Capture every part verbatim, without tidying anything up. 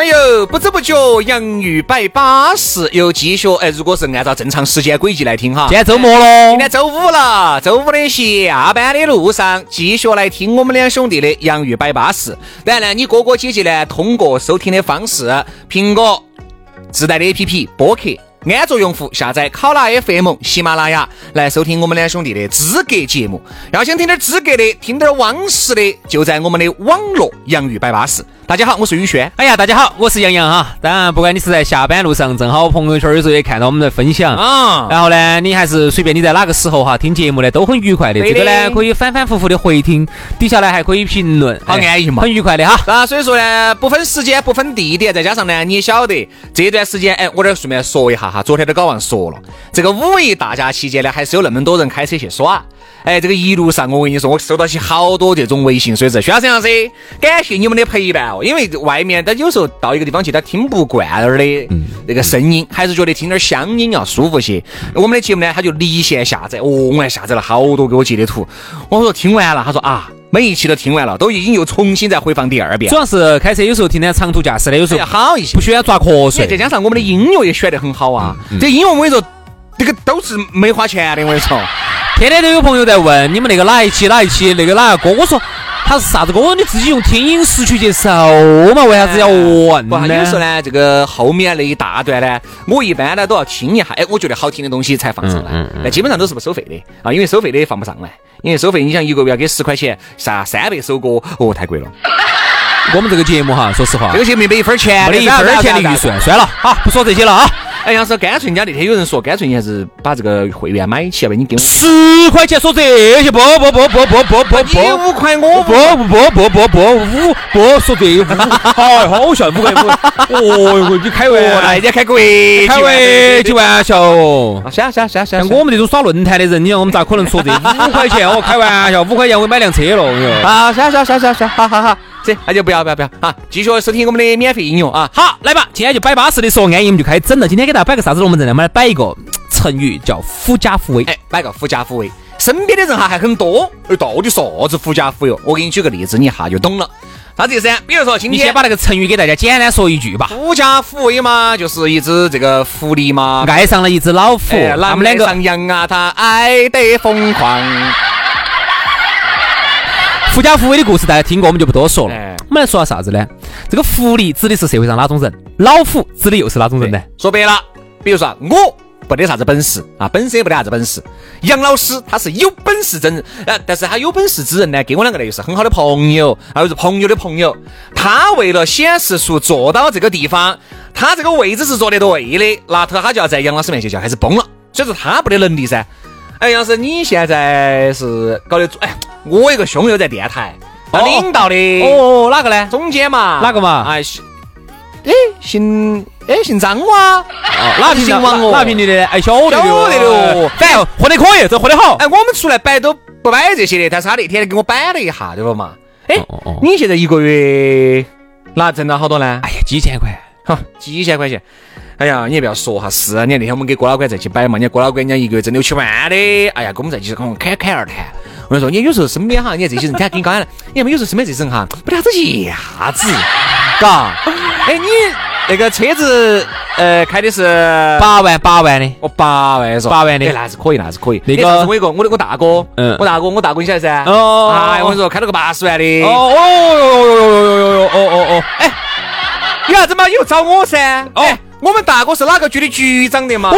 哎呦，不知不觉洋芋摆巴士又继续。哎，如果是按照正常时间轨迹来听哈，今天周末咯，今天周五了，周五的下班的路上继续来听我们两兄弟的洋芋摆巴士。当然呢，你哥哥姐姐呢，通过收听的方式，苹果自带的 A P P 播客，安卓用户下载考拉 F M、 喜马拉雅来收听我们两兄弟的资格节目。要想听点资格的，听点往事的，就在我们的网络洋芋摆巴士。大家好，我是宇轩。哎呀，大家好，我是杨洋哈。当然，不管你是在下班路上，正好朋友圈有时候也看到我们的分享啊、嗯。然后呢，你还是随便你在哪个时候哈听节目呢，都很愉快的。这个呢，可以反反复复的回听，底下呢还可以评论，好安逸嘛，很愉快的哈。啊，所以说呢，不分时间，不分地点，再加上呢，你也晓得这段时间，哎，我这顺便说一下哈，昨天都搞完说了，这个五一大假期间呢，还是有那么多人开车去耍。哎，这个一路上我跟你说，我收到起好多这种微信，所以说徐老师，感谢你们的陪伴。因为外面他有时候到一个地方去，他听不惯的那个声音，还是觉得听点乡音要舒服些。我们的节目呢，他就离线下载，哦，我还下载了好多给我截的图。我说听完了，他说啊，每一期都听完了，都已经又重新再回放第二遍。主要是开车有时候听点长途驾驶的，有时候好一些，不需要抓瞌睡。再加上我们的音乐也选得很好啊，嗯嗯、这音乐我跟你说，这个都是没花钱的，我跟你说。天天都有朋友在问你们那个哪一期哪一期那个哪个歌，我说他是啥子歌，你自己用听音识曲去搜嘛，为啥子要问呢？有时候呢，这个后面那一大段呢，我一般呢都要听一下，哎，我觉得好听的东西才放上来，嗯嗯嗯、基本上都是不收费的啊，因为收费的放不上来，因为收费你想一个月要给十块钱，啥三百首歌，哦，太贵了。我们这个节目哈，说实话，这个节目没一分钱，没一分钱的预算，算了，好，不说这些了啊。哎，要是干脆人家那天有人说，干脆你还是把这个会员买起，要不你给我十块钱说这些，不不不不不不不，你五块我不不不不不五不说这，哎，好笑，五块五，哦哟，你开玩笑，人家开国际开国际玩笑哦，是啊是啊是啊是啊，像我们这种耍论坛的人，你看我们咋可能说这五块钱？我开玩笑，五块钱我买辆车了，啊，是啊是啊是啊是啊，好好好。那就不要不要不要啊！继续收听我们的免费音乐啊！好，来吧，今天就摆巴适的说安逸，我们就开始整了。今天给大家摆个啥子龙门阵呢？我们来摆一个成语叫狐假虎威。哎，摆个狐假虎威，身边的人哈还很多，而到底啥子狐假虎威？我给你举个例子，你一下就懂了。啥子意思？比如说今天，你先把那个成语给大家简单说一句吧。狐假虎威嘛，就是一只这个狐狸嘛，爱上了一只老虎，他们两个爱上羊啊，他爱得疯狂。狐假虎威的故事大家听过，我们就不多说了。我们来说啥子呢？这个狐狸指的是社会上哪种人，老虎指的又是哪种人呢？说白了，比如说我不得啥子本事啊，本事也不得啥子本事。杨老师他是有本事真人，呃，但是他有本事之人呢，跟我两个呢又是很好的朋友，还有是朋友的朋友。他为了显示出坐到这个地方，他这个位置是坐得对的，那他就要在杨老师面前就开始崩了，所以说他不得能力噻。哎，杨老师，你现在是搞得哎。我一个兄友在电台当领导的哦，哪个呢？中间嘛，哪个嘛？哎，哎，姓哎姓张哇，哪个姓王哦？哪个女的？哎，晓得的，反正混得可以，这混得好。哎，我们出来摆都不摆这些的，但是他那天给我摆了一下，对不嘛？哎，你现在一个月哪挣了好多呢？哎呀，几千块，哈，几千块钱。哎呀，你也不要说哈，是啊，你看那天我们给郭老倌在一起摆嘛，你看郭老倌人家一个月挣六七万的，哎呀，跟我们在一起跟我侃侃而谈。我跟你说，你有时候身边哈，你看这些人，你看跟你讲了，你看有时候身边这些人哈，不得啥子架子，嘎。哎，你那个车子呃开的是八万八万的，我八万说八万的，哎，那还是可以，那还是可以。那个我一个我那个大哥，嗯，我大哥我大哥你晓得噻？哦，哎，我跟你说，开了个八十万的。哦哦哟哟哟哟哟哟哟哦哦哦，哎，你看怎么又找我噻？哦。我们大哥是哪个局的局长的嘛？哦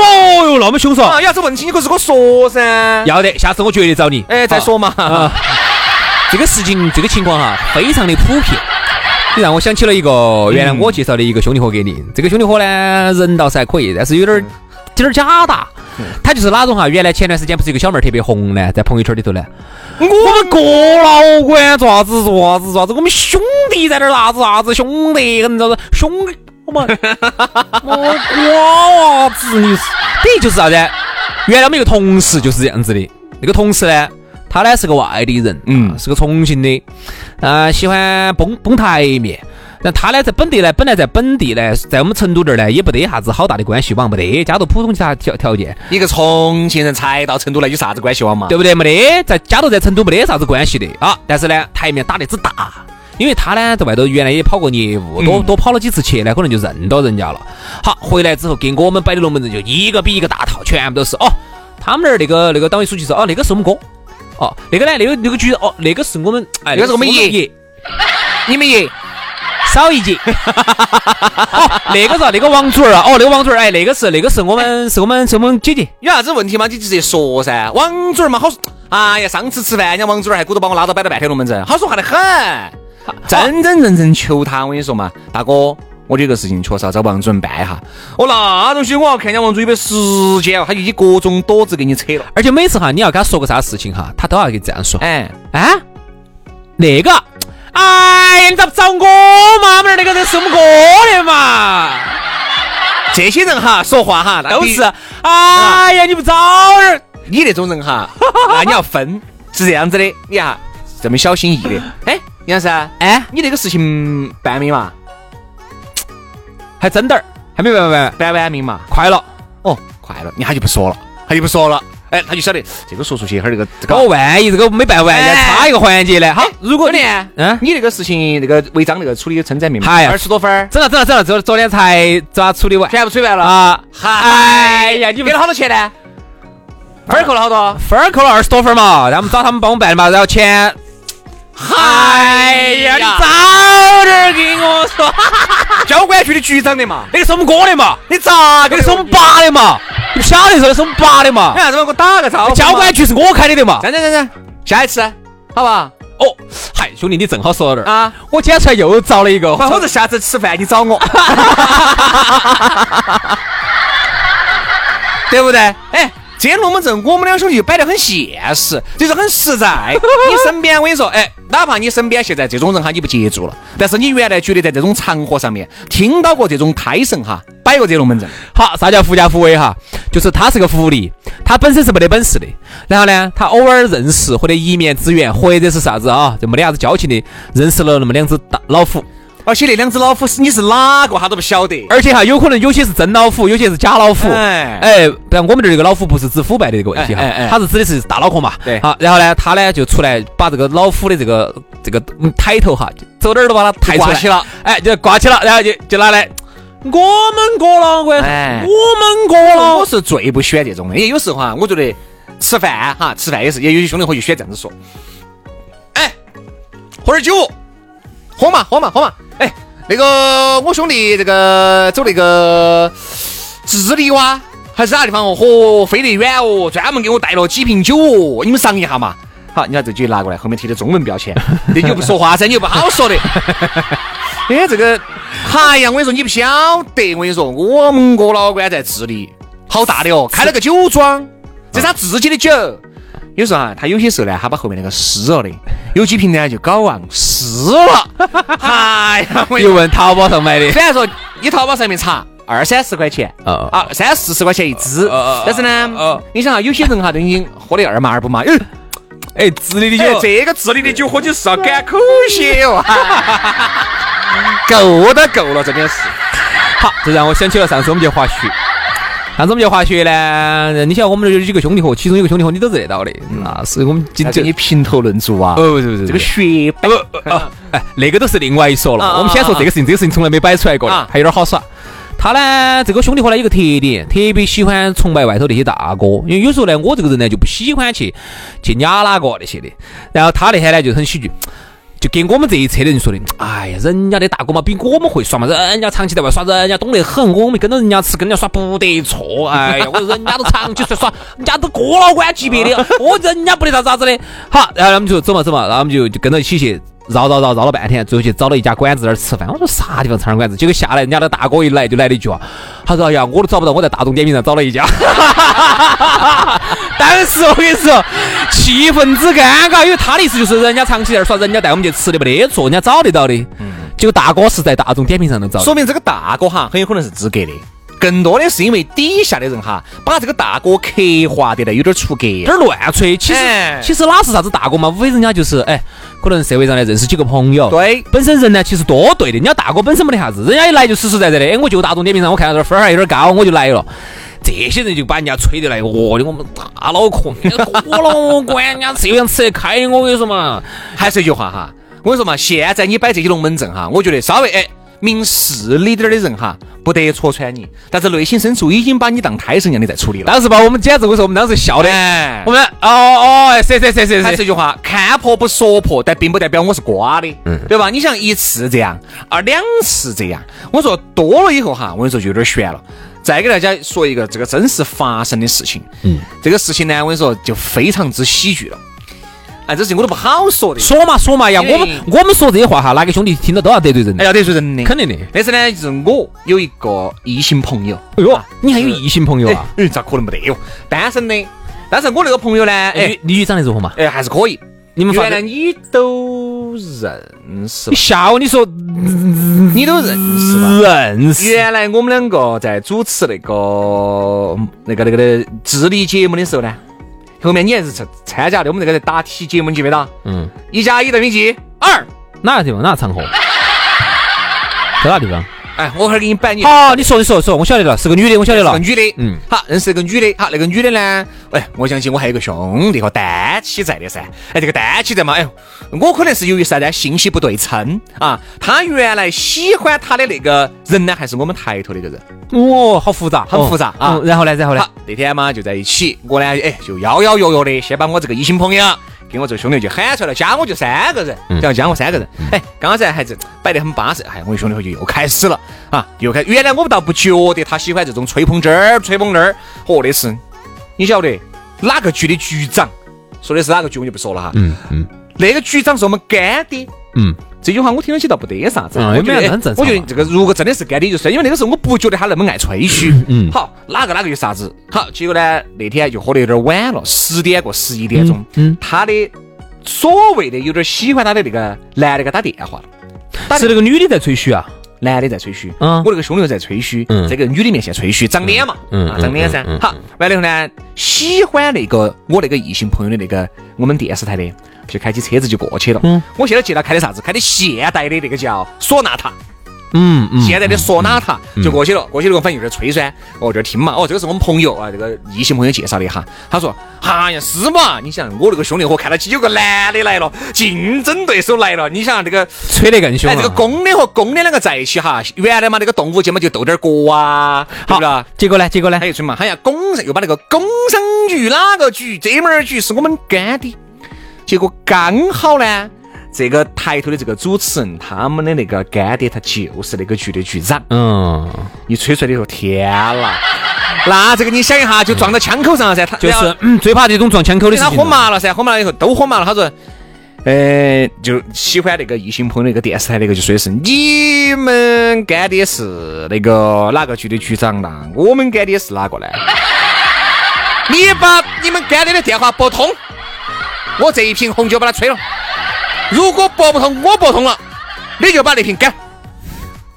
哟，那么凶手啊！要是问起你可是我说噻。要得，下次我绝对找你。哎，再说嘛。啊、这个事情，这个情况哈、啊，非常的普遍。你让我想起了一个原来我介绍的一个兄弟伙给你。嗯、这个兄弟伙呢，人倒是还可以，但是有点有点假大。他就是哪种哈？原来前段时间不是一个小妹儿特别红呢，在朋友圈里头呢，我们哥老倌爪子爪子爪子，我们兄弟在那儿啥子啥子兄弟，跟着兄我们我瓜娃子，你这就是啥子？原来我们有个同事就是这样子的，那个同事呢？他呢是个外地人，嗯，是个重庆的，呃，喜欢崩崩台面。那他呢在本地呢，本来在本地呢，在我们成都这儿呢，也不得啥子好大的关系网，不得，家头普通其他条条件。一个重庆人才到成都来，有啥子关系网嘛？对不对？没得，在家头在成都没得啥子关系的啊。但是呢，台面打得之大，因为他呢在外头原来也跑过业务，多多跑了几次去呢，可能就认到人家了。好，回来之后给我们摆的龙门阵就一个比一个大套，全部都是哦，他们那儿那个那个党委书记说哦，那个是我们哥。哦，那个呢？那个那个局哦，那个是我们，哎，那个是我们爷，你们爷少一级。哦，那个是那个王主任啊，哦，那个王主任，哎，那个是那个是我们是我们是我们姐姐。有啥子问题吗？你直接说噻。王主任嘛，好，哎呀，上次吃饭，人家王主任还鼓捣把我拉到摆了半天龙门阵，好说话得很。真真正正求他，我跟你说嘛，大哥。我这个事情确实要找王主任办一下，我那东西我要看见王主任有没有时间，他就以各种躲子给你扯了。而且每次哈，你要跟他说个啥事情哈，他都要给你这样说。哎啊，那个，哎呀，你咋不找我嘛？我们那个人是我们哥的嘛。这些人哈，说话哈都是，哎呀，你不找人，你那种人哈，那你要分是这样子的，你哈这么小心翼翼的。哎，杨三，哎，你那个事情办没嘛？还真的还没办完办完明嘛，快了哦，快了，你他就不说了，他就不说了，哎，他就晓得这个说出去，还是这个这个哦，万一这个没办完，要差一个环节嘞。好，如果你嗯，你那个事情那个违章那个处理称赞明白，二十多分，真的真的真的，昨昨天才咋处理完，全部处理完了啊！哎呀，你给了好多钱呢？分扣了好多，分扣了二十多分嘛，然后我们找他们帮我办嘛，然后钱。哎呀，你早点给我说，交管局的局长的嘛，那个是我们哥的嘛，你咋个？那个是我们爸的嘛，你晓得说那是我们爸的嘛？你啥子嘛？给我打个招呼。交管局是我开的的嘛？站站站站，下一次，好吧？哦，嗨，兄弟，你正好说到这儿啊！我今天才又招了一个，或者下次吃饭你找我，对不对？哎。今天龙门阵我们两兄弟摆得很现实，就是很实在。你身边我跟你说，哎，哪怕你身边现在这种人哈，你不接触了，但是你原来觉得在这种场合上面听到过这种开神哈，摆过这龙门阵。好，啥叫狐假虎威哈？就是他是个狐狸，他本身是没得本事的，然后呢，他偶尔认识或者一面之缘，或者是啥子啊，就没得啥子交情的，认识了那么两只大老虎。而且那两只老虎是你是哪个他都不晓得，而且哈有可能有些是真老虎，有些是假老虎。哎，哎，但我们这个老虎不是指腐败的这个问题哈，哎哎哎、它是指的是大脑壳嘛。对，好、啊，然后呢，他呢就出来把这个老虎的这个这个抬头哈，走哪儿都把它抬出来，挂起了，哎，就挂起了，然后就就拿来。我们哥了，我、哎、我们哥了，我是最不喜欢这种的。因为有时候哈，我觉得吃饭哈，吃饭也是，也有些兄弟伙就喜欢这样子说，哎，喝点酒，喝嘛，喝嘛，喝嘛。哎，那个我兄弟这个走那个智利哇，还是啥地方哦？嚯，飞得远哦，专门给我带了几瓶酒哦，你们赏一下嘛。好，你把这句拿过来，后面贴的中文标签，你又不说话噻，你又不好说的。哎，这个，哎呀，我跟你说，你不晓得，我跟你说，我们哥老倌在智利，好大的哦，开了个酒庄，这是他自己的酒。有时候啊，他有些时候呢，他把后面那个湿了的，有几瓶呢就搞忘湿了。哎呀，又问淘宝上买的，虽然说你淘宝上面查二三十块钱，哦、啊三四十块钱一支，哦、但是呢，哦、你想啊，有些人哈都已经喝的二麻二不麻，哎、呃，哎，智利的酒，这个智利的酒喝起是要干口些哦，够的够了，真的是。好，这让我想起了上次我们去滑雪。上次我们就滑雪呢，你像我们有几个兄弟伙，其中一个兄弟伙你都是得到的，那是我们今天你评头论足啊！哦，不不不，这个雪不哎，那个都是另外一说了。我们先说这个事情，这个事情从来没摆出来过，还有点好耍。他呢，这个兄弟伙呢有个特点，特别喜欢崇拜外头那些大哥，因为有时候呢，我这个人呢就不喜欢去去压哪个那些的。然后他那天呢就很喜剧。就给我们这一车的人说的，哎呀，人家的大哥嘛，比我们会耍嘛，人家长期在外耍，人家懂得很，我们跟着人家吃，跟人家耍不得错。哎呀，我人家都长期在耍，人家都哥老倌级别的，我人家不得啥子啥子的。好，然后他们就走嘛走嘛，然后我们就就跟着一起去绕绕绕绕了半天，最后去找了一家馆子在那儿吃饭。我说啥地方吃馆子？结果下来人家的大哥一来就来了一句，他说哎呀我都找不到，我在大众点评上找了一家。当时我跟你说气氛之尴尬，因为他的意思就是人家长期在那儿耍，人家带我们去吃的没得错，人家找得到的。嗯，结果大哥是在大众点评上能找的，说明这个大哥哈很有可能是资格的。更多的是因为底下的人哈，把这个大哥刻画的有点出格，有点乱吹。其实、哎、其实哪是啥子大哥嘛，无非人家就是哎，可能社会上来认识几个朋友。对，本身人呢其实多对的，人家大哥本身没得啥子，人家一来就实实在在的。哎，我就大众点评上我看到这分儿有点高，我就来了。这些人就把人家吹得来，我、哦、我们大脑壳，我了我管人家这样吃得开，我跟你说嘛，还是一句话哈，我跟你说嘛，现在你摆这些龙门阵哈，我觉得稍微哎。明事理点的人哈，不得戳穿你，但是内心深处已经把你当胎神一样的在处理了。当时把我们简直我说我们当时笑的，哎、我们哦哦，谁谁谁谁，还是一句话，看破不说破，但并不代表我是瓜的，嗯，对吧？你想一次这样，而两次这样，我说多了以后哈，我跟你说就有点悬了。再给大家说一个这个真实发生的事情，嗯，这个事情呢，我跟你说就非常之喜剧了。哎，这事情我都不好说的，说嘛说嘛呀，我们我们说这些话哈，哪个兄弟听到都要得罪人，哎，要得罪人的，肯定的。但是呢，就是我有一个异性朋友，哎呦，啊、你还有异性朋友啊？嗯、哎，咋可能没得哟？单身的，但是我那个朋友呢，哎，你你长得如何嘛？哎，还是可以。你们原来你都认识？你下午你说你都认识吧？认识。原来我们两个在主持那个那个那个的智力节目的时候呢。后面你也是参加的，我们这个答题节目你记没到？嗯，一加一等于几？二。哪个地方？哪个场合？在哪地方？哎，我还给你摆你。好，你说你说你说，我晓得了，是个女的，我晓得了，是个女的。嗯，好，认识个女的。好，那个女的呢？哎，我相信我还有个兄弟和单妻在的噻。哎，这个单妻在嘛？哎，我可能是由于啥呢？信息不对称啊。他原来喜欢他的那个人呢，还是我们抬头的一个人。哦，好复杂，很复杂、哦、啊、嗯！然后呢，然后呢，那天嘛就在一起，我呢，哎，就摇摇摇摇的，先把我这个异性朋友跟我这个兄弟就喊出来了，加我就三个人，要、嗯、加我三个人。哎，刚才还是摆得很巴适，哎，我兄弟伙就又开始了啊，又开始。原来我倒不觉得他喜欢这种吹捧这儿、吹捧那儿，嚯，那是你晓得哪个局的局长说的是哪个局，我就不说了哈。嗯嗯，那个局长是我们干爹。嗯。这句话我听得起倒不得啥子、嗯、我觉得、嗯、我觉得这个如果真的是干的就算，因为那个时候我不觉得他那么爱吹嘘。嗯，好，哪个哪个有啥子好，结果呢那天就喝得有点晚了，十点过十一点钟、嗯嗯、他的所谓的有点喜欢他的那个男的给他电话了，是那个女的在吹嘘啊，男的在吹嘘、嗯、我那个兄弟在吹嘘、嗯、这个女的面前吹嘘长脸嘛，嗯、啊、长脸噻、嗯嗯嗯、好，完了后呢喜欢那个我那个异性朋友的那个我们电视台的就开起车子就过去了。嗯，我现在记得开的啥子？开的现代的那个叫索纳塔。嗯嗯，现代的索纳塔就过去了。过去了，我反正有点吹噻，我就听嘛。哦，这个是我们朋友啊，这个异性朋友介绍的哈。他说：“哎呀，是嘛？你想我那个兄弟伙看到起有个男的来了，竞争对手来了。你想这个吹得更凶。哎，这个公的和公的两个在一起哈，原来嘛那个动物节目就斗点锅啊，对不对？结果呢？结果呢？还有吹嘛？哎呀，工商又把那个工商局哪个局这门局是我们干的。”结果刚好呢，这个抬头的这个主持人，他们的那个干爹，他就是那个局的局长。嗯，你吹出来的时候，天啦！那这个你想一下，就撞到枪口上了噻。他就是、嗯、最怕这种撞枪口的事情。他火麻了噻，火麻了以后都火麻了。他说：“呃，就喜欢那个异性朋友那个电视台那个就说的是你们干爹是那个哪个局的局长啦？我们干爹是哪个呢？你把你们干爹的电话拨通。”我这一瓶红酒把它吹了，如果拨不通，我拨通了，你就把那瓶干。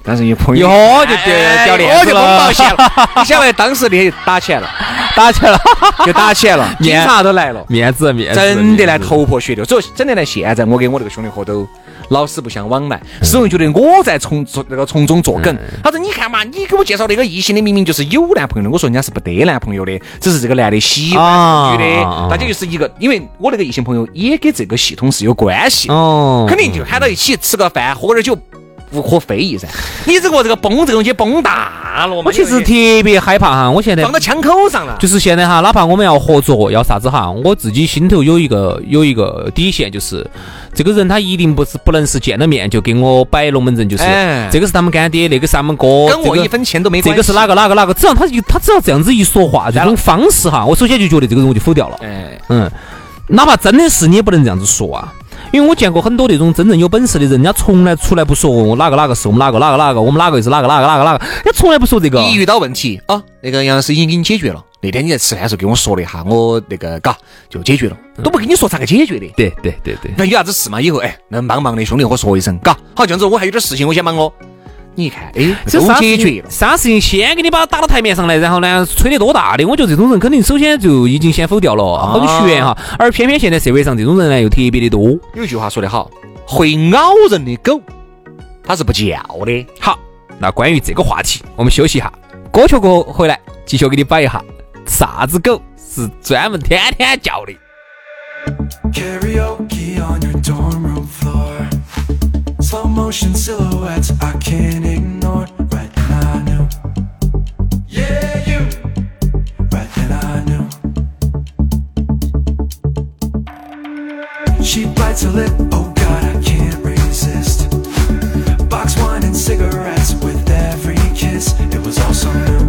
但是有朋友哟，就掉链子了，我就崩爆线了。你晓得当时你打起来了，打起来了，就打起来了，警察都来了，面子面子，真的来头破血流。所以真的来，现在我跟我这个兄弟伙都老死不相往来，始终觉得我在从那个从中作梗。他说：“你看嘛，你给我介绍那个异性的，明明就是有男朋友的。我说人家是不得男朋友的，只是这个男的喜欢女的。大家就是一个，因为我那个异性朋友也跟这个系统是有关系哦，肯定就喊到一起吃个饭，喝点酒。”无可非议噻，你这个这个崩这个东西崩大了嘛。我其实特别害怕哈，我现在放到枪口上了。就是现在哈，哪怕我们要合作要啥子哈，我自己心头有一个有一个底线，就是这个人他一定不是不能是见了面就给我摆龙门阵，就是、哎、这个是他们干爹，那个是他们哥，跟我一分钱都没关系。这个是哪个哪个哪个，只要他他只要这样子一说话，这种方式哈，我首先就觉得这个人我就否掉了。哎，嗯，哪怕真的是你也不能这样子说啊。因为我见过很多那种真正有本事的人，人家从来出来不说我哪个哪个是我们哪个哪个哪个，我们哪个是哪个哪个哪个哪个，人家从来不说这个。一遇到问题啊，那个杨老师已经给你解决了。那天你在吃饭的时候给我说了一下，我那个嘎就解决了，都不跟你说咋个解决的。对对对对，那有啥子事嘛？以后哎，能帮忙的兄弟我说一声，嘎，好，这样子我还有点事情我先忙咯。你看，哎，这都解决了，啥事情先给你把它打到台面上来，然后呢，吹得多大的，我觉得这种人肯定首先就已经先否掉了，很悬哈。而偏偏现在社会上这种人呢又特别的多。有句话说得好，会咬人的狗，它是不叫的。好，那关于这个话题，我们休息一下，过去过回来继续给你摆一下，啥子狗是专门天天叫的。Karaoke on your dorm room floor.Slow motion silhouettes I can't ignore. Right then I knew. Yeah, you. Right then I knew. She bites her lip. Oh God, I can't resist. Box wine and cigarettes with every kiss. It was all so new.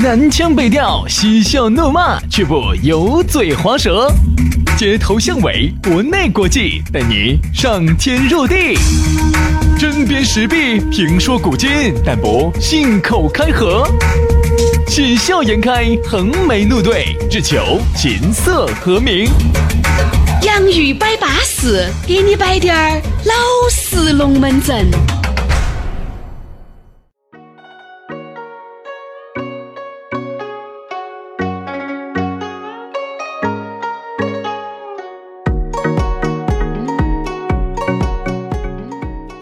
南腔北调，嬉笑怒骂，却不油嘴滑舌，街头巷尾，国内国际，带你上天入地。针砭时弊，评说古今，但不信口开河。喜笑颜开，横眉怒对，只求琴瑟和鸣。洋芋摆巴士，给你摆点儿老式龙门阵。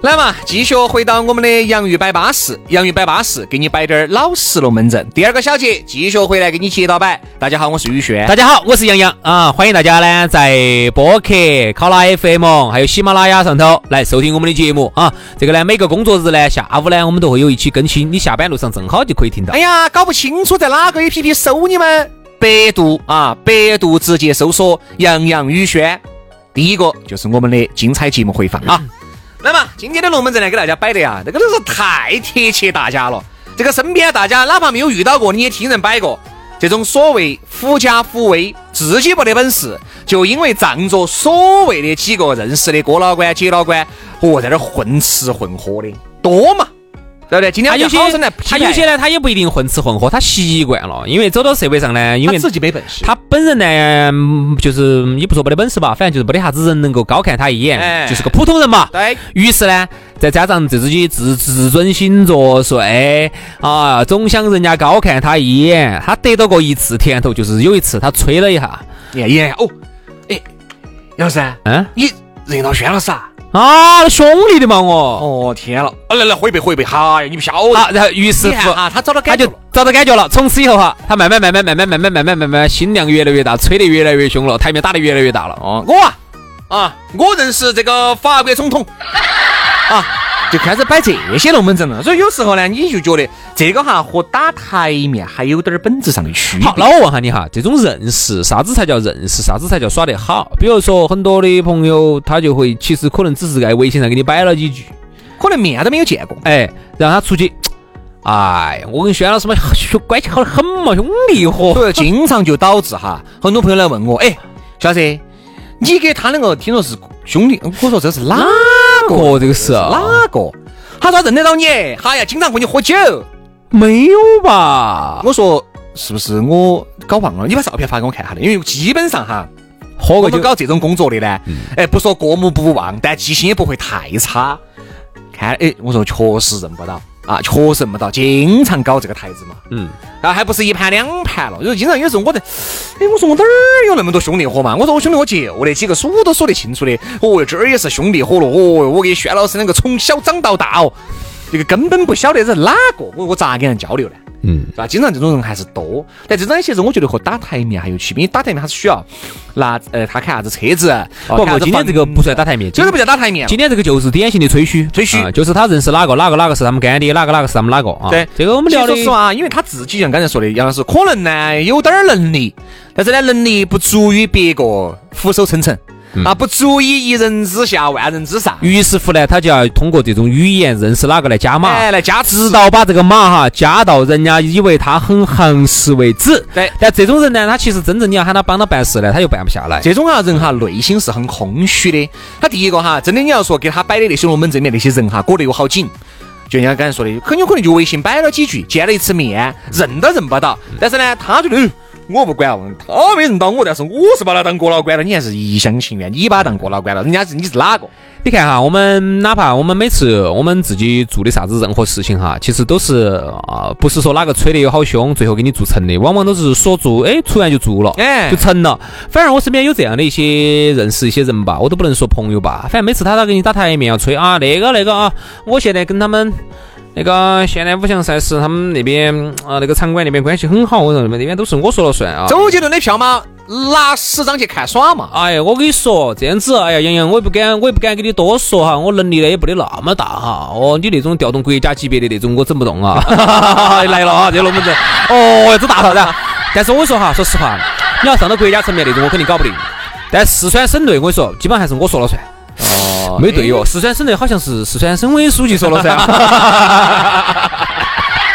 来嘛，继续回到我们的洋芋摆巴士，洋芋摆巴士给你摆点老实龙门阵。第二个小节继续回来给你接到摆。大家好，我是宇轩。大家好，我是杨洋啊、嗯！欢迎大家呢在播客、考拉 F M 还有喜马拉雅上头来收听我们的节目啊、嗯！这个呢，每个工作日呢，下午呢，我们都会有一期更新，你下班路上正好就可以听到。哎呀，搞不清楚在哪个 A P P 搜你们？百度啊，百度直接搜索杨洋宇轩，第一个就是我们的精彩节目回放啊！嗯那么今天的龙门阵来给大家摆的呀，这个真是太贴切大家了。这个身边大家哪怕没有遇到过，你也听人摆过。这种所谓狐假虎威，自己没得本事，就因为仗着所谓的几个认识的哥老倌姐老倌，我在这混吃混喝的多嘛，对不对？今天有些他有些呢，他也不一定混吃混喝，他习惯了，因为走到社会上呢，因为他自己没本事，他本人呢就是也不说没得本事吧，反正就是没得啥子人能够高看他一眼，哎、就是个普通人嘛。对。于是呢，再加上自己自自尊心作祟啊，总想人家高看他一眼。他得到过一次甜头，就是有一次他吹了一下，哎呀哦，哎，杨老师，嗯，你认到轩老师啊？啊，兄弟的嘛我！哦天了，啊、来来回一杯回一杯，哈、哎，你不晓得。啊，然后于是乎啊，他找到感觉了，找到感觉了。从此以后哈，他慢慢慢慢慢慢慢慢慢慢慢慢，心量越来越大，吹得越来越凶了，台面打得越来越大了。哦，我啊，啊，我认识这个法国总统，啊，就开始摆这些龙门阵了。所以有时候呢，你就觉得这个哈和打台面还有点本质上的区别。好，那我问下你哈，这种认识啥子才叫认识，啥子才叫耍得好？比如说很多的朋友，他就会其实可能只是在微信上给你摆了几句，可能面都没有见过。哎，让他出去，哎，我跟轩老师嘛关系好得很嘛，兄弟伙。对，经常就导致哈，很多朋友来问我，哎，小子，你给他两个听说是兄弟，我说这是哪个？这个是哪个？他说认得到你，哎呀，经常跟你喝酒。没有吧？我说是不是我搞忘了？你把照片发给我看下的，因为基本上哈，我们搞这种工作的呢，嗯、哎，不说过目不忘，但记性也不会太差。看，哎，我说确实认不到啊，确实认不到，经常搞这个台子嘛，嗯，啊，还不是一盘两盘了，就是经常有时候我在，哎，我说我哪儿有那么多兄弟伙嘛？我说我兄弟伙就那几个数都数得清楚的，哦，这儿也是兄弟伙了，哦，我给轩老师那个从小长到大哦。这个根本不晓得是哪个，我我咋跟人交流呢？嗯，是吧？经常这种人还是多，但这种其实我觉得和打台面还有区别。因为打台面他是需要拿呃，他看啥子车子，不不，今天这个不算打台面，今天不叫打台面，今天这个就是典型的吹嘘，吹嘘、啊、就是他认识哪个哪个哪个是他们干爹，哪个哪个是他们哪个啊？对，这个我们聊的。说实话，因为他自己像刚才说的，杨老师可能呢有点能力，但是呢能力不足于别个俯首称臣。嗯、啊，不足以一人之下万人之上。于是乎呢，他就要通过这种语言认识哪个来加码，哎，来加持，直到把这个码哈加到人家以为他很行实为止。对，但这种人呢，他其实真正你要喊他帮他办事呢，他又办不下来。这种啊人哈，内心是很空虚的。他第一个哈，真的你要说给他摆的那些龙门阵里面那些人哈，裹得又好紧。就像刚才说的，很有可能就微信摆了几句，见了一次面，认都认不到。但是呢，他觉得。我不管，他没认到我，但是我是把他当哥老倌了。你还是一厢情愿，你把他当哥老倌了，人家是你是哪个？你看哈，我们哪怕我们每次我们自己做的啥子任何事情哈，其实都是啊、呃，不是说哪个吹得有好凶，最后给你做成的，往往都是说做，哎，突然就做了，哎，就成了。反而我身边有这样的一些认识一些人吧，我都不能说朋友吧，反正每次他都给你打台面要吹啊，那个那个啊，我现在跟他们。那个现在五项赛事他们那边啊、呃，那个场馆那边关系很好，我说你们那边都是我说了算啊。周杰伦的票嘛，拿十张去看耍嘛。哎呀，我跟你说这样子，哎呀，杨洋，我也不敢，我也不敢给你多说哈，我能力呢也不得那么大哈。哦，你那种调动国家级别的那种，我整不动啊。来了啊，这龙门阵，哦，这大头的。但是我说哈，说实话，你要上到国家层面那种，我肯定搞不定。但四川省队，我跟你说，基本上还是我说了算。哦，没对哟、哦，四川省内好像是四川省委书记说了算，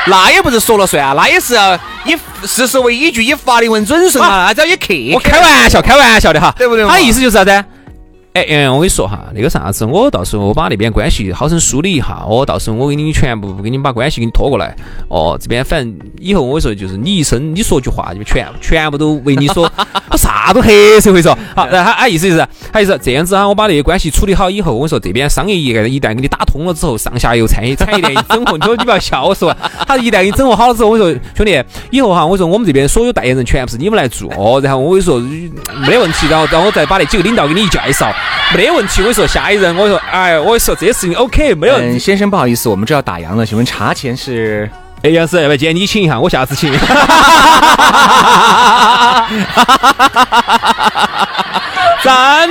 那也不是说了算啊，那也是要以事实为依据，以法律为准绳啊，那叫一克。我开玩笑，开玩笑的哈，对不对？他意思就是啥子？哎嗯，我跟你说哈，那个啥子，我到时候我把那边关系好生梳理一下，我到时候我给你全部给你把关系给你拖过来。哦，这边反正以后我说就是你一生你说句话，就全全部都为你说，我啥都黑社会说。好，然后他意思就是，他意思这样子啊，我把那些关系处理好以后，我说这边商业业一旦给你打通了之后，上下游产业产业链整合，你说你不要笑我说，他一旦给你整合好了之后，我说兄弟，以后哈，我说我们这边所有代言人全部是你们来做，哦、然后我跟你说没问题，然后然后我再把那几个领导给你一介绍。没问题，我说下一任，我说哎，我说这些事情 OK 没有、嗯。先生不好意思，我们这要打烊了，请问茶钱是？哎，杨师，要不要今天你请一下，我下次请。真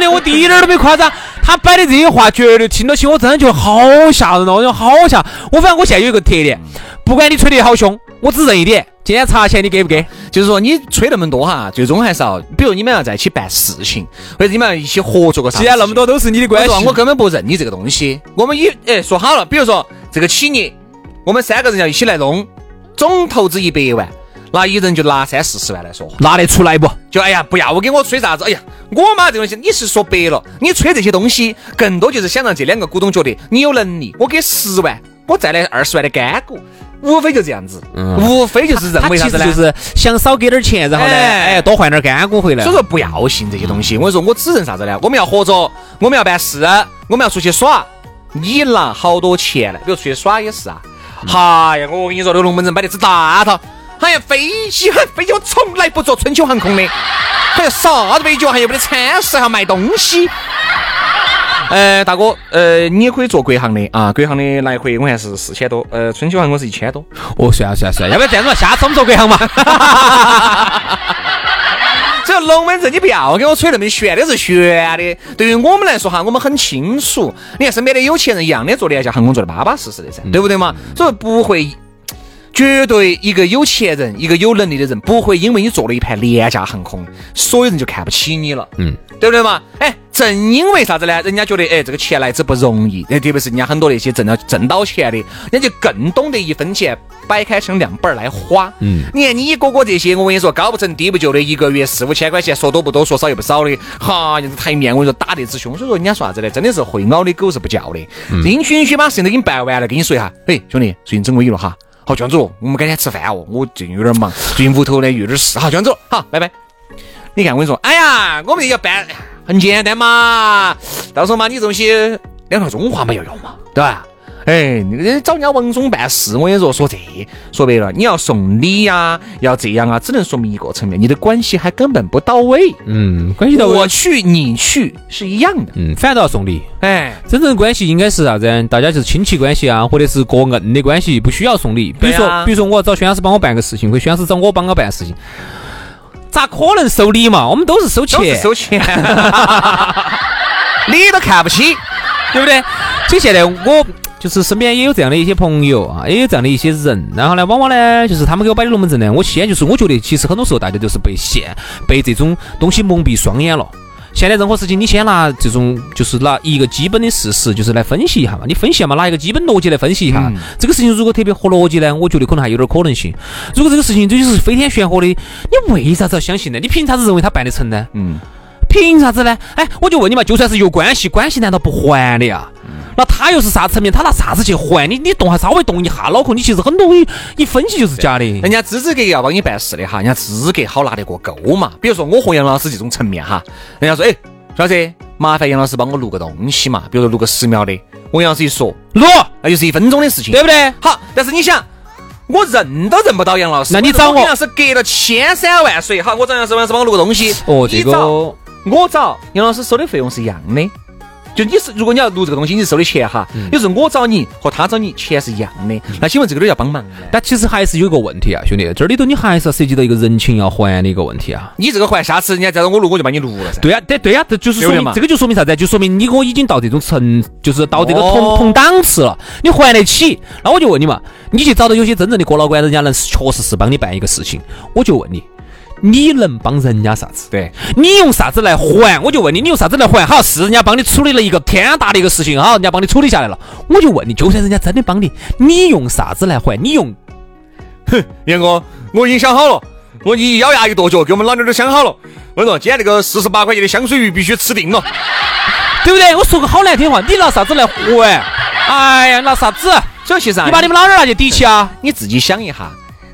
的，我第一点都没夸张。他摆的这些话绝对听到起，我真的觉得好吓人了，我觉得好吓。我反正我现在有一个特点，不管你吹得好凶，我只认一点。今天茶钱你给不给？就是说你吹那么多哈，最终还是要，比如你们要在一起办事情，或者你们要一起合作个啥。既然那么多都是你的关系，我根本不认你这个东西。我们一哎说好了，比如说这个企业，我们三个人要一起来弄，总投资一百万。那一人就拿三四十万来说话，拿得出来不？就哎呀不要我给我吹啥子，哎呀我妈这东西你是说白了，你吹这些东西更多就是想让这两个股东觉得你有能力，我给十万我再来二十万的干股，无非就这样子、嗯、无非就是认为啥子呢，就是想少给点钱然后呢、哎哎、多换点干股回来，所以说不要信这些东西、嗯、我说我只认啥子呢，我们要合作，我们要办事，我们要出去耍，你拿好多钱来，比如出去耍也是啊，哎呀、嗯、我跟你说刘龙门阵摆的只大套，哎呀飞机飞机我从来不坐春秋航空的，哎呀啥子飞机我还有不得餐食还卖东西，呃大哥呃你也可以做国航的啊，国航的来回我还是四千多，呃春秋航空是一千多，哦算了算了算了，要不要这样子下次我们做国航嘛，这龙门阵你不要给我吹那么悬的，是悬的。对于我们来说哈，我们很清楚，你看身边的有钱人一样的做廉价航空做的巴巴适适的噻，对不对嘛？所以不会，绝对一个有钱人，一个有能力的人，不会因为你做了一盘廉价航空，所有人就看不起你了，嗯，对不对嘛？哎，正因为啥子呢？人家觉得哎这个钱来之不容易，特别是人家很多那些挣到挣到钱的，人家就更懂得一分钱掰开成两半来花。嗯，你看你一个个这些，我跟你说高不成低不就的，一个月四五千块钱，说多不多，说少也不少的，哈，台面我跟你说打得之凶。所以说人家说啥子呢？真的是会咬的狗是不叫的，允许允许把事情都给你办完了，跟你说一下，嘿兄弟，最近整个有了哈。好，娟子，我们改天吃饭哦。我最近有点忙，最近屋头呢有点事。好，娟子，好，拜拜。你看，我跟你说，哎呀，我们要办很简单嘛，到时候嘛，你这东西两套中华嘛要用嘛，对吧？哎，你找人家王总办事，我跟你说，说这说白了，你要送礼呀，要这样啊，只能说明一个层面，你的关系还根本不到位。嗯，关系到位，我去你去是一样的。嗯，反倒送礼。哎，真正关系应该是啥子？大家就是亲戚关系啊，或者是个人的关系，不需要送礼。比如说，啊、比如说我找宣老师帮我办个事情，或者宣老师找我帮我办事情，咋可能收礼嘛？我们都是收钱，都是收钱，礼都看不起，对不对？所以现在我。就是身边也有这样的一些朋友啊，也有这样的一些人，然后呢往往呢就是他们给我摆的龙门阵呢，我先就是我觉得其实很多时候大家就是被现被这种东西蒙蔽双眼了。现在任何事情你先拿这种就是拿一个基本的事实就是来分析一下嘛，你分析嘛，拿一个基本逻辑来分析一下、嗯、这个事情如果特别合逻辑呢，我觉得可能还有点可能性，如果这个事情这就是飞天玄火的，你为啥子要相信呢？你凭啥子认为它办得成呢？嗯，凭啥子呢？哎，我就问你嘛，就算是有关系，关系难道不还的呀？那他又是啥层面？他拿啥子去还你？你动还稍微动一下脑壳，你其实很多一分析就是假的。人家资格要帮你办事的哈，人家资格好拿得过够嘛。比如说我和杨老师这种层面哈，人家说哎，小子，麻烦杨老师帮我录个东西嘛，比如说录个十秒的，我杨老师一说录，那就是一分钟的事情，对不对？好，但是你想。我认都认不到杨老师，那你找我，我要是隔了千山万水，好，我找杨老师，杨老师帮我录个东西。哦，这个我找杨老师收的费用是一样的，就你是如果你要录这个东西，你收的钱哈，有时候我找你和他找你钱是一样的，那请问这个都要帮忙？但其实还是有个问题啊，兄弟，这里头你还是要涉及到一个人情要还的一个问题啊。你这个还，下次人家再让我录，我就把你录了噻。对呀、啊，对对呀、啊，这就是说明这个就说明啥子？就说明你我已经到这种层，就是到这个同同档次了，你还得起。那我就问你嘛。你去找到有些真正的过老倌，人家能确实是帮你办一个事情，我就问你，你能帮人家啥子？对，你用啥子来还？我就问你，你用啥子来还？好，是人家帮你处理了一个天大的一个事情，好，人家帮你处理下来了，我就问你，就算人家真的帮你，你用啥子来还？你用？哼，杨哥，我已经想好了，我一咬牙一跺脚，给我们老妞都想好了。我说，今天这个四十八块钱的香水鱼必须吃定了，对不对？我说个好难听话，你拿啥子来还？哎呀，拿啥子？其实啊、你把你们老人那些底气啊，你自己想一下，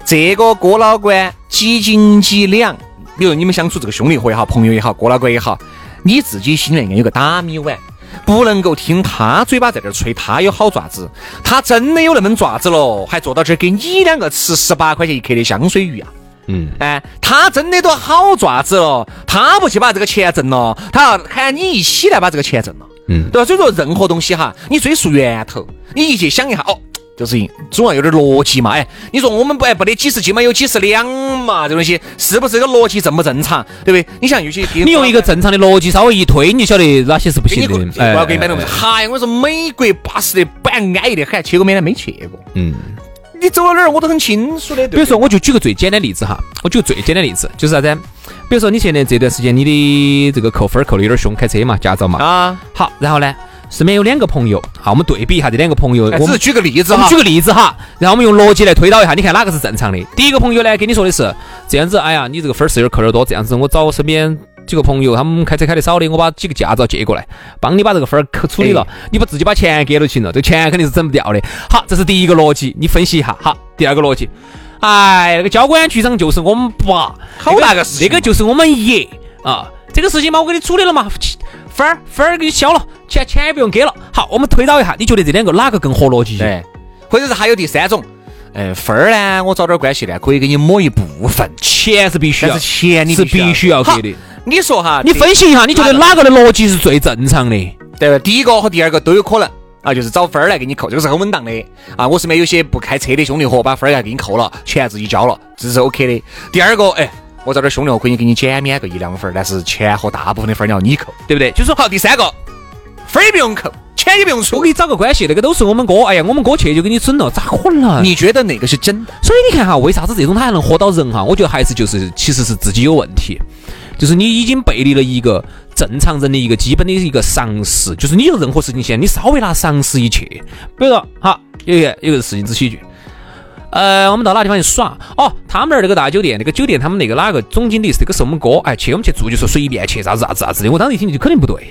这个郭老倌几斤几两？比如你们相处这个兄弟伙也好，朋友也好，郭老倌也好，你自己心里面有个大米碗，不能够听他嘴巴在这吹，他有好爪子，他真的有那么爪子喽，还坐到这给你两个吃十八块钱一克的香水鱼啊！嗯，哎，他真的都好爪子喽，他不去把这个钱挣了，他要喊你一起来把这个钱挣了。嗯，对吧？所以说任何东西哈，你追溯源头，你一起想一下哦，这事情总要有点逻辑嘛。哎，你说我们不哎不得几十斤嘛，有几十两嘛，这东西是不是这个逻辑正不正常？对不对？你想有些你用一个正常的逻辑稍微一推，你晓得哪些是不行的。哎，我要给你买东西。嗨、哎，我说美国巴适的板安逸的很，去过没呢？没去过。嗯。你走到哪儿我都很清楚的。比如说，我就举个最简单的例子哈，我举个最简单的例子就是啥子？比如说，你现在这段时间你的这个扣分扣的有点凶，开车嘛，驾照嘛，啊，好，然后呢，身边有两个朋友啊，我们对比一下这两个朋友，哎、我们举个例子哈，我们举个例子哈，然后我们用逻辑来推导一下，你看哪个是正常的？第一个朋友呢，跟你说的是这样子，哎呀，你这个分儿是有点扣点多，这样子我找我身边几个朋友，他们开车开得少的，我把几个驾照借过来，帮你把这个分儿处理了，哎、你把自己把钱给了就行了，这钱肯定是整不掉的。好，这是第一个逻辑，你分析一下。好，第二个逻辑，哎，那个交管局长就是我们爸，好大个事情，那个就是我们爷啊。这个事情嘛，我给你处理了嘛，分儿分儿给你消了，钱钱也不用给了。好，我们推导一下，你觉得这两个哪个更合逻辑？对，或者是还有第三种，嗯、呃，分儿呢，我找点关系呢，可以给你抹一部分，钱是必须要，但是钱你是必须要给的。你说哈，你分析一下，你觉得哪个的逻辑是最正常的？对吧？第一个和第二个都有可能。啊，就是找分儿来给你扣，这个是很稳当的啊！我身边有些不开车的兄弟伙，把分儿来给你扣了，钱自己交了，这是 OK 的。第二个，哎，我找点兄弟伙可以给你减免个一两分，但是钱和大部分的分儿要你扣，对不对？就是好，第三个，分儿也不用扣，钱也不用出，我给你找个关系，那、这个都是我们哥，哎呀，我们哥去就给你整了，咋可能？你觉得哪个是真的？所以你看哈，为啥子这种他还能活到人哈？我觉得还是就是其实是自己有问题，就是你已经背离了一个。正常人的一个基本的一个常识，就是你有任何事情前，你稍微拿常识一切。比如说，好，有一个有一个事情之喜剧，呃，我们到哪地方去耍？哦，他们那儿那个大酒店，那个酒店他们那个哪个总经理是这个是我们哥，哎，去我们去住就说随便去，啥子啥子啥子的。我当时一听就肯定不对，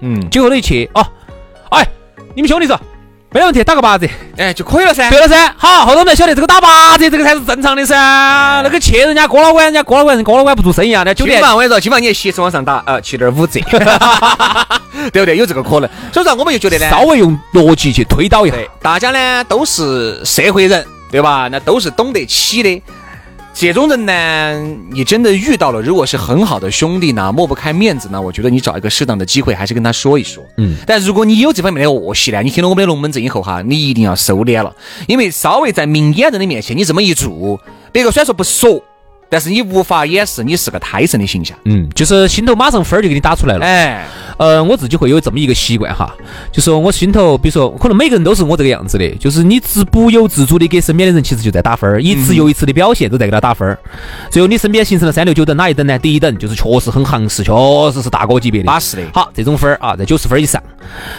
嗯，结果呢去哦，哎，你们兄弟说没问题，打个八折，哎，就可以了噻，对了噻。好，后头我们晓得这个打八折这个才是正常的噻。那个去人家郭老倌，人家郭老倌是郭老倌不做生意啊，那酒店。基本上我跟你说，基本上你也鞋子往上打，呃，七点五折，对不对？有这个可能。所以说我们就觉得呢，稍微用逻辑去推导一下。大家呢都是社会人，对吧？那都是懂得起的。这种人呢，你真的遇到了，如果是很好的兄弟呢，抹不开面子呢，我觉得你找一个适当的机会，还是跟他说一说。嗯，但如果你有这方面的恶习呢，你听了我们的龙门阵以后哈，你一定要收敛了，因为稍微在明眼人的面前，你这么一做，别个虽然说不说，但是你无法掩饰你是个胎神的形象。嗯，就是心头马上分儿就给你打出来了。哎，呃，我自己会有这么一个习惯哈，就是我心头，比如说，可能每个人都是我这个样子的，就是你自不由自主的给身边的人，其实就在打分儿，一次又一次的表现都在给他打分儿。最后你身边形成了三六九等哪一等呢？第一等就是确实很行势，确实是大哥级别的，巴适的。好，这种分儿啊，在九十分以上。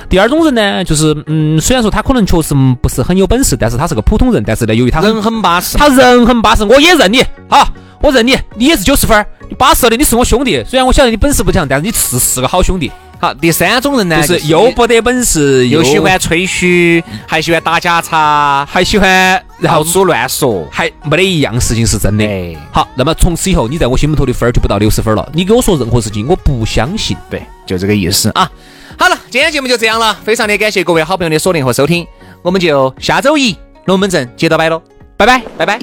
第二种人呢，就是嗯，虽然说他可能确实不是很有本事，但是他是个普通人，但是呢，由于他人很巴适，他人很巴适，我也认你啊。我认你，你也是九十分，你八十的，你是我兄弟。虽然我晓得你本事不强，但是你是是个好兄弟。好，第三种人呢，就是又不得本事，又喜欢吹嘘，还喜欢打假叉，还喜欢到处乱说，还没得一样事情是真的。哎、好，那么从此以后，你在我心目头的分就不到六十分了。你给我说任何事情，我不相信。对，就这个意思啊。好了，今天节目就这样了，非常的感谢各位好朋友的锁定和收听，我们就下周一龙门阵接着摆喽，拜拜，拜拜。